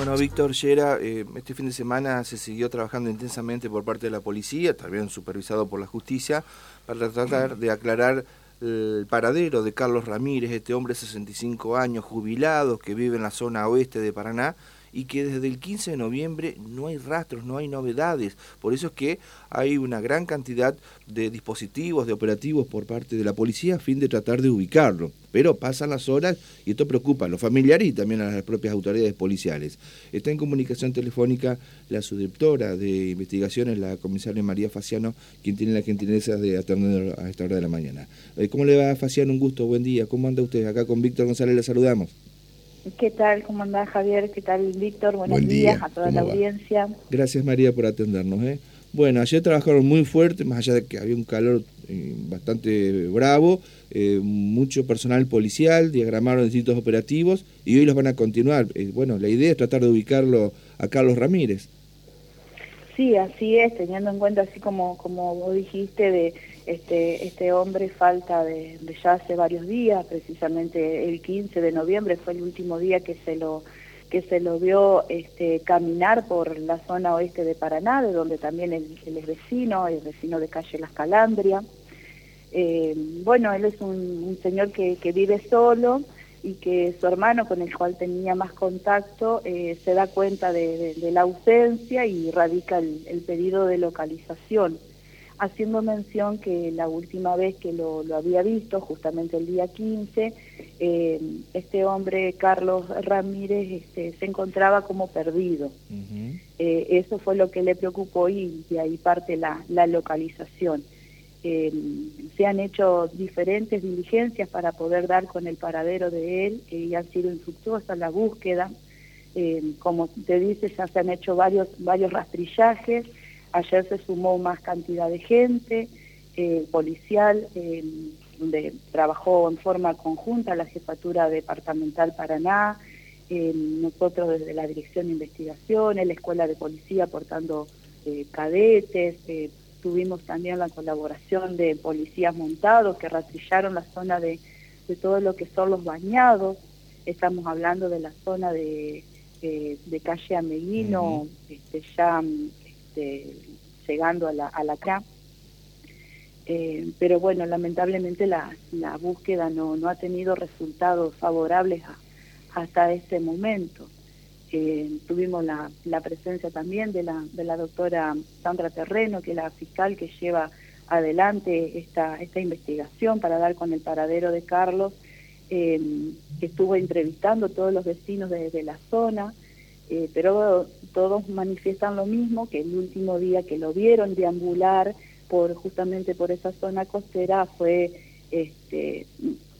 Bueno, Víctor Llera, este fin de semana se siguió trabajando intensamente por parte de la policía, también supervisado por la justicia, para tratar de aclarar el paradero de Carlos Ramírez, este hombre de 65 años, jubilado, que vive en la zona oeste de Paraná, y que desde el 15 de noviembre no hay rastros, no hay novedades. Por eso es que hay una gran cantidad de dispositivos, de operativos por parte de la policía a fin de tratar de ubicarlo. Pero pasan las horas y esto preocupa a los familiares y también a las propias autoridades policiales. Está en comunicación telefónica la subdirectora de investigaciones, la comisaria María Faciano, quien tiene la gentileza de atender a esta hora de la mañana. ¿Cómo le va, Faciano? Un gusto, buen día. ¿Cómo anda usted? Acá con Víctor González le saludamos. ¿Qué tal? ¿Cómo andás, Javier? ¿Qué tal, Víctor? Buenos días a toda la audiencia. Gracias, María, por atendernos. Bueno, ayer trabajaron muy fuerte, más allá de que había un calor bastante bravo, mucho personal policial, diagramaron distintos operativos y hoy los van a continuar. Bueno, la idea es tratar de ubicarlo a Carlos Ramírez. Sí, así es, teniendo en cuenta, así como vos dijiste, de este hombre falta de ya hace varios días, precisamente el 15 de noviembre fue el último día que se lo vio caminar por la zona oeste de Paraná, de donde también él es vecino, el vecino de Calle Las Calandrias. Bueno, él es un señor que vive solo y que su hermano, con el cual tenía más contacto, se da cuenta de la ausencia y radica el pedido de localización, haciendo mención que la última vez que lo había visto, justamente el día 15, este hombre, Carlos Ramírez, se encontraba como perdido. Uh-huh. Eso fue lo que le preocupó y de ahí parte la localización. Se han hecho diferentes diligencias para poder dar con el paradero de él y han sido infructuosas la búsqueda. Como te dice, ya se han hecho varios rastrillajes. Ayer se sumó más cantidad de gente policial, donde trabajó en forma conjunta la Jefatura Departamental Paraná, nosotros desde la Dirección de Investigaciones, la Escuela de Policía aportando cadetes. Tuvimos también la colaboración de policías montados que rastrillaron la zona de todo lo que son los bañados. Estamos hablando de la zona de Calle Ameghino, uh-huh, llegando a la CRAM. Pero bueno, lamentablemente la búsqueda no ha tenido resultados favorables hasta este momento. Tuvimos la presencia también de la doctora Sandra Terreno, que es la fiscal que lleva adelante esta investigación para dar con el paradero de Carlos, que estuvo entrevistando a todos los vecinos de la zona, pero todos manifiestan lo mismo, que el último día que lo vieron deambular justamente por esa zona costera fue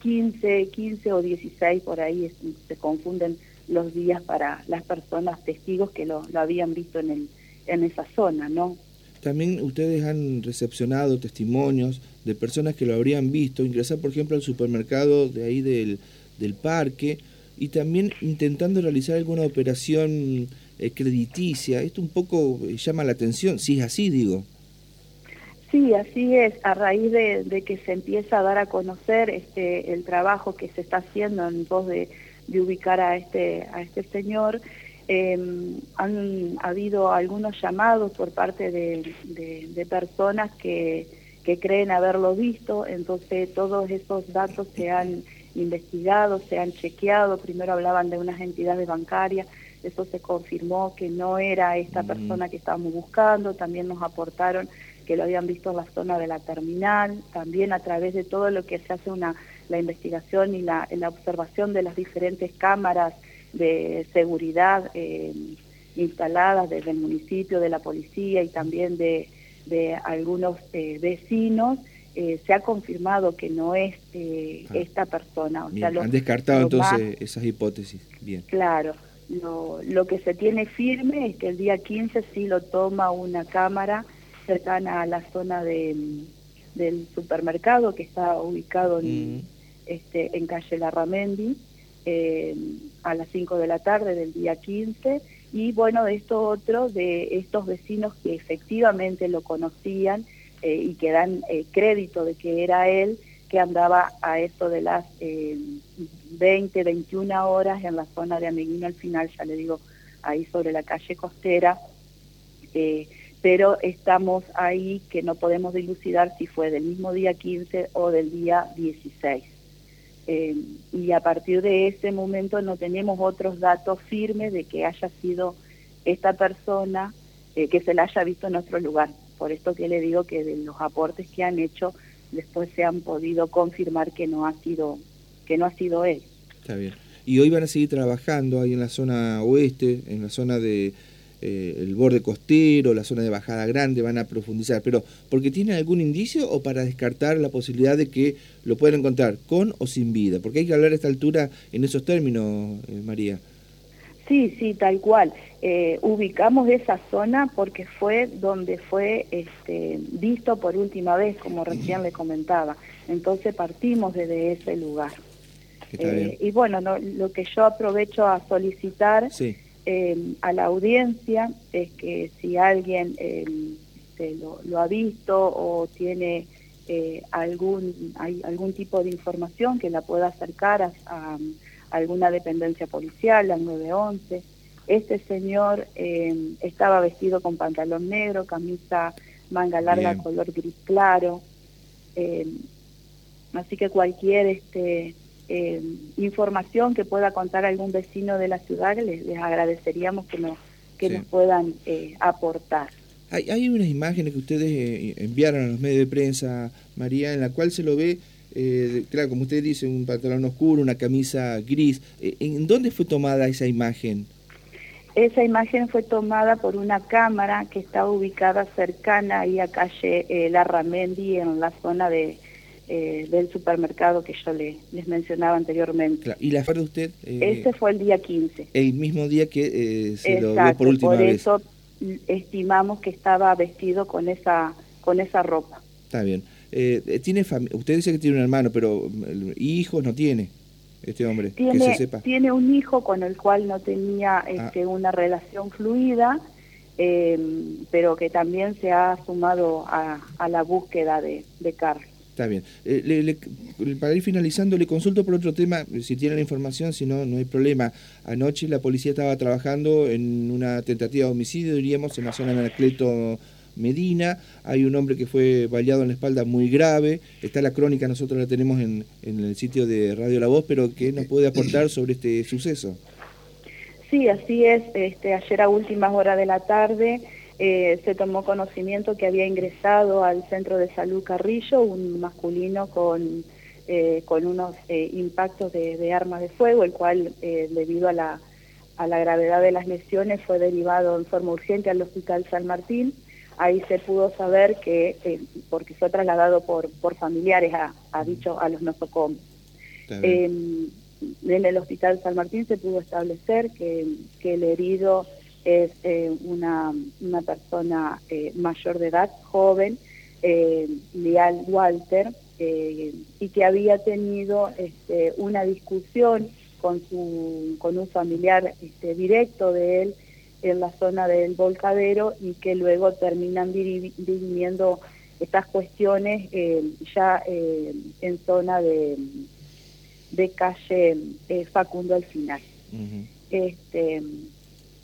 15 o 16, por ahí se confunden los días para las personas testigos que lo habían visto en esa zona, ¿no? También ustedes han recepcionado testimonios de personas que lo habrían visto ingresar, por ejemplo, al supermercado de ahí del parque, y también intentando realizar alguna operación crediticia. Esto un poco llama la atención, si es así, digo. Sí, así es. A raíz de que se empieza a dar a conocer el trabajo que se está haciendo en pos de ubicar a este señor, han habido algunos llamados por parte de personas que creen haberlo visto. Entonces todos esos datos se han investigado, se han chequeado. Primero hablaban de unas entidades bancarias, eso se confirmó que no era esta persona que estábamos buscando. También nos aportaron que lo habían visto en la zona de la terminal, también a través de todo lo que se hace la investigación y la observación de las diferentes cámaras de seguridad instaladas desde el municipio, de la policía y también de algunos vecinos. Se ha confirmado que no es esta persona. O sea, han descartado entonces esas hipótesis. Bien. Claro, lo que se tiene firme es que el día 15 sí lo toma una cámara cercana a la zona del supermercado que está ubicado en Calle Larramendi, a las 5 de la tarde del día 15, y bueno, de estos vecinos que efectivamente lo conocían y que dan crédito de que era él, que andaba a eso de las 20, 21 horas en la zona de Ameghino. Al final, ya le digo, ahí sobre la calle costera, pero estamos ahí que no podemos dilucidar si fue del mismo día 15 o del día 16. Y a partir de ese momento no tenemos otros datos firmes de que haya sido esta persona, que se la haya visto en otro lugar. Por esto que le digo que de los aportes que han hecho, después se han podido confirmar que no ha sido él. Está bien. Y hoy van a seguir trabajando ahí en la zona oeste, en la zona de el borde costero, la zona de Bajada Grande, van a profundizar. Pero, ¿porque tienen algún indicio o para descartar la posibilidad de que lo puedan encontrar con o sin vida? Porque hay que hablar a esta altura en esos términos, María. Sí, tal cual. Ubicamos esa zona porque fue donde fue visto por última vez, como recién le comentaba. Entonces partimos desde ese lugar. Y bueno, no, lo que yo aprovecho a solicitar a la audiencia es que si alguien lo ha visto o tiene algún tipo de información que la pueda acercar a alguna dependencia policial, al 911. Este señor estaba vestido con pantalón negro, camisa manga larga color gris claro. Así que cualquier información que pueda contar algún vecino de la ciudad, les agradeceríamos que nos puedan aportar. Hay unas imágenes que ustedes enviaron a los medios de prensa, María, en la cual se lo ve, claro, como usted dice, un pantalón oscuro, una camisa gris. ¿En dónde fue tomada esa imagen? Esa imagen fue tomada por una cámara que está ubicada cercana ahí a calle Larramendi, en la zona de del supermercado que yo les mencionaba anteriormente. Claro. ¿Y la foto de usted? Este fue el día 15. El mismo día que se Exacto, lo vio por última vez. Por eso estimamos que estaba vestido con esa ropa. Está bien. Usted dice que tiene un hermano, pero hijos no tiene este hombre, que se sepa. Tiene un hijo con el cual no tenía una relación fluida, pero que también se ha sumado a la búsqueda de Carlos. Está bien. Para ir finalizando, le consulto por otro tema, si tiene la información, si no, no hay problema. Anoche la policía estaba trabajando en una tentativa de homicidio, diríamos, en la zona de Anacleto Medina. Hay un hombre que fue baleado en la espalda muy grave. Está la crónica, nosotros la tenemos en el sitio de Radio La Voz, pero ¿qué nos puede aportar sobre este suceso? Sí, así es. Ayer a últimas horas de la tarde se tomó conocimiento que había ingresado al Centro de Salud Carrillo un masculino con unos impactos de armas de fuego, el cual, debido a la gravedad de las lesiones, fue derivado en forma urgente al Hospital San Martín. Ahí se pudo saber que, porque fue trasladado por familiares a los nosocomios. En el Hospital San Martín se pudo establecer que el herido es una persona mayor de edad, joven, Leal Walter, y que había tenido una discusión con un familiar directo de él en la zona del Volcadero, y que luego terminan dirimiendo estas cuestiones en zona de calle Facundo al final. Uh-huh.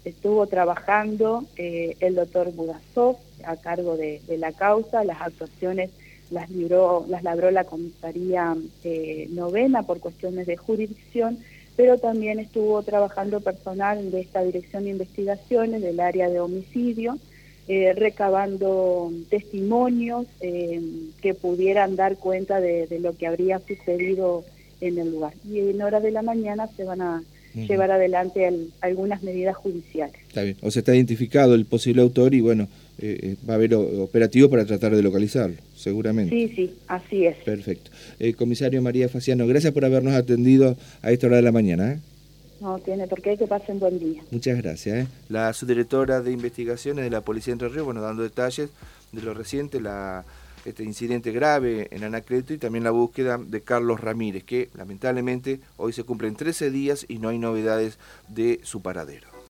Estuvo trabajando el doctor Budazov a cargo de la causa. Las actuaciones las labró la Comisaría Novena por cuestiones de jurisdicción, pero también estuvo trabajando personal de esta Dirección de Investigaciones del área de homicidio, recabando testimonios que pudieran dar cuenta de lo que habría sucedido en el lugar. Y en horas de la mañana se van a llevar adelante algunas medidas judiciales. Está bien, o sea, está identificado el posible autor y bueno, va a haber operativo para tratar de localizarlo, seguramente. Sí, así es. Perfecto. Comisario María Faciano, gracias por habernos atendido a esta hora de la mañana. No tiene por qué, que pasen buen día. Muchas gracias. La subdirectora de investigaciones de la Policía de Entre Ríos, bueno, dando detalles de lo reciente, este incidente grave en Anacleto, y también la búsqueda de Carlos Ramírez, que lamentablemente hoy se cumplen 13 días y no hay novedades de su paradero.